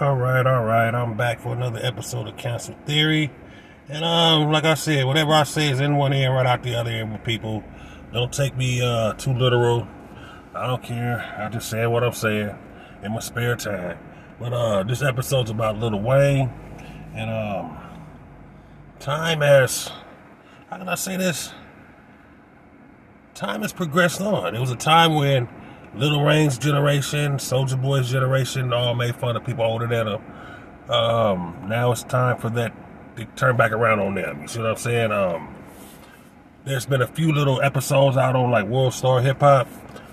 All right. I'm back for another episode of Cancel Theory. And like I said, whatever I say is in one ear, right out the other ear with people. Don't take me too literal. I don't care. I just say what I'm saying in my spare time. But this episode's about Lil Wayne. And time has, how can I say this? Time has progressed on. It was a time when Lil Wayne's generation, Soulja Boy's generation, all made fun of people older than them. Now it's time for that to turn back around on them. You see what I'm saying? There's been a few little episodes out on like World Star Hip Hop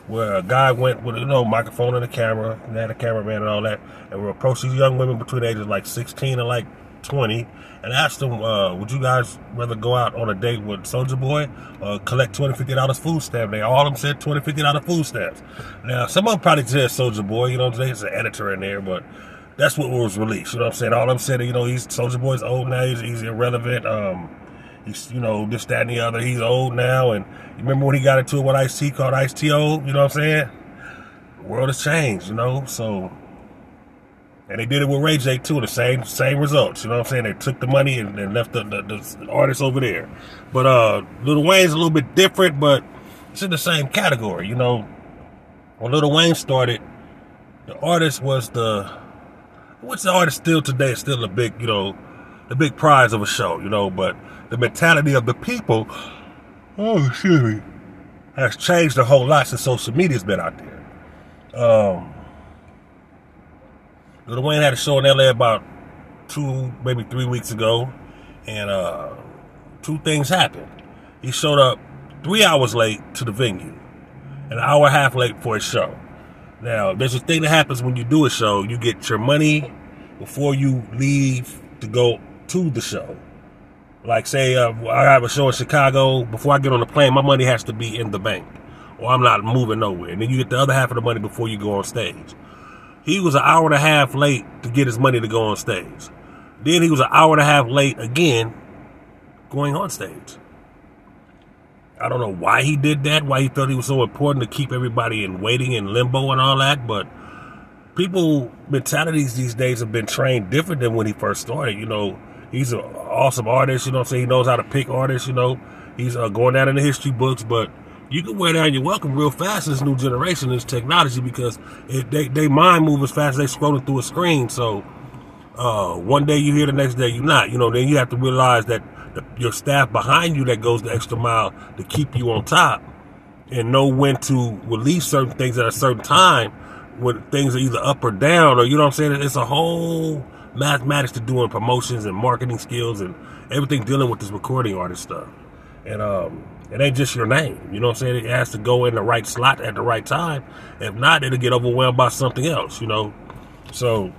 where a guy went with microphone and a camera, and had a cameraman and all that, and would approach these young women between the ages like 16 and like 20, and asked them, would you guys rather go out on a date with Soulja Boy or collect $20-50 food stamps? They all of them said $20-50 food stamps. Now, some of them probably said Soulja Boy, you know what I'm saying? It's an editor in there, but that's what was released, you know what I'm saying? All of them said, he's Soulja Boy's old now, he's irrelevant, he's, this, that, and the other, he's old now, and you remember when he got into it with Ice-T, called Ice-T old, you know what I'm saying? The world has changed, so... And they did it with Ray J too, the same results. You know what I'm saying? They took the money and left the artists over there. But Lil Wayne's a little bit different, but it's in the same category. When Lil Wayne started, the artist was what's the artist still today is still the big prize of a show. But the mentality of the people, has changed a whole lot since social media's been out there. Lil Wayne had a show in LA about 2, maybe 3 weeks ago, and two things happened. He showed up 3 hours late to the venue, an hour and a half late for his show. Now, there's a thing that happens when you do a show. You get your money before you leave to go to the show. Like, say, I have a show in Chicago. Before I get on the plane, my money has to be in the bank, or I'm not moving nowhere. And then you get the other half of the money before you go on stage. He was an hour and a half late to get his money to go on stage. Then he was an hour and a half late again going on stage. I don't know why he did that, why he thought he was so important to keep everybody in waiting and limbo and all that, but people's mentalities these days have been trained different than when he first started. He's an awesome artist, he knows how to pick artists, he's going down in the history books, but you can wear down your welcome real fast this new generation, this technology, because they mind move as fast as they scrolling through a screen. So one day you're here, the next day you're not. Then you have to realize that your staff behind you that goes the extra mile to keep you on top, and know when to release certain things at a certain time when things are either up or down, or it's a whole mathematics to do in promotions and marketing skills and everything dealing with this recording artist stuff. And it ain't just your name, It has to go in the right slot at the right time. If not, it'll get overwhelmed by something else, So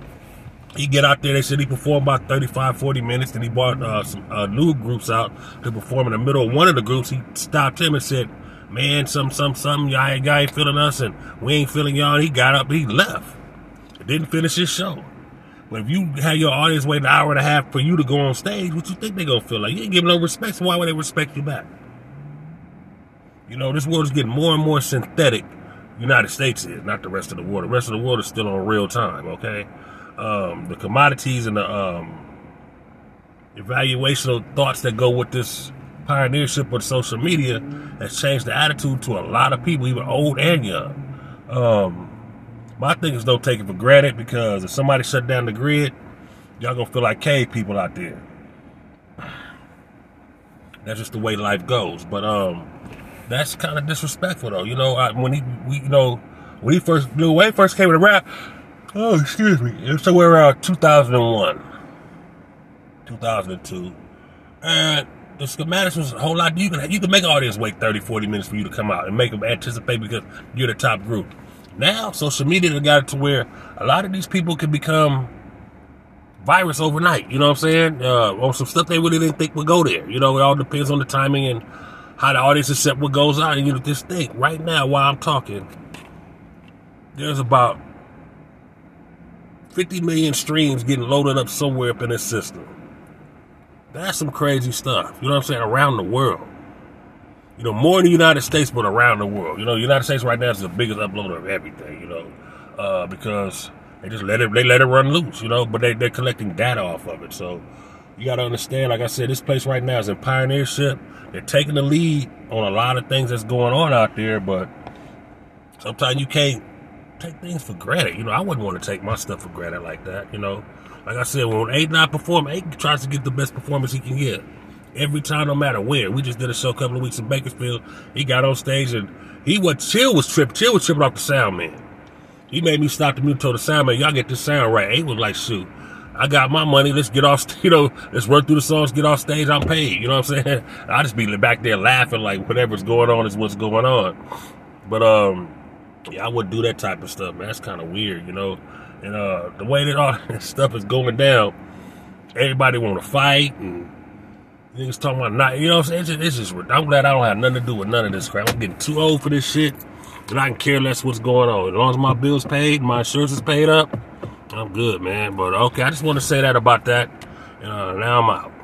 he get out there. They said he performed about 35, 40 minutes. Then he brought some new groups out to perform. In the middle of one of the groups, he stopped him and said, "Man, something, y'all ain't feeling us, and we ain't feeling y'all." He got up and he left. Didn't finish his show. But if you have your audience wait an hour and a half for you to go on stage, what you think they gonna feel like? You ain't giving no respect, so why would they respect you back? This world is getting more and more synthetic. United States is, not the rest of the world. The rest of the world is still on real time, okay? The commodities and the evaluational thoughts that go with this pioneership with social media has changed the attitude to a lot of people, even old and young. My thing is, don't take it for granted, because if somebody shut down the grid, y'all gonna feel like cave people out there. That's just the way life goes. But, that's kind of disrespectful, though. Lil Wayne first came to rap. It was somewhere around 2001, 2002, and the schematics was a whole lot. You can make an audience wait 30, 40 minutes for you to come out and make them anticipate because you're the top group. Now, social media got it to where a lot of these people can become virus overnight. You know what I'm saying? On some stuff they really didn't think would go there. It all depends on the timing and how the audience accept what goes on. And just think, right now, while I'm talking, there's about 50 million streams getting loaded up somewhere up in this system. That's some crazy stuff, around the world. More in the United States, but around the world. The United States right now is the biggest uploader of everything, because They just let it run loose, you know, but they're collecting data off of it. So you got to understand, like I said, this place right now is in pioneership. They're taking the lead on a lot of things that's going on out there, but sometimes you can't take things for granted. You know, I wouldn't want to take my stuff for granted like that, you know. Like I said, when 8ix9ine perform, 8ix9ine tries to get the best performance he can get. Every time, no matter where. We just did a show a couple of weeks in Bakersfield. He got on stage and he was Chill was tripping off the sound man. He made me stop the music, told the sound man, y'all get this sound right. 8ix9ine was like, shoot, I got my money. Let's get off, you know, let's run through the songs, get off stage. I'm paid. You know what I'm saying? I just be back there laughing like whatever's going on is what's going on. But, yeah, I wouldn't do that type of stuff, man. That's kind of weird, you know? And the way that all this stuff is going down, everybody want to fight and niggas talking about not, you know what I'm saying? It's just, I'm glad I don't have nothing to do with none of this crap. I'm getting too old for this shit, and I can care less what's going on. As long as my bill's paid, my insurance is paid up, I'm good, man. But okay, I just want to say that about that, and now I'm out.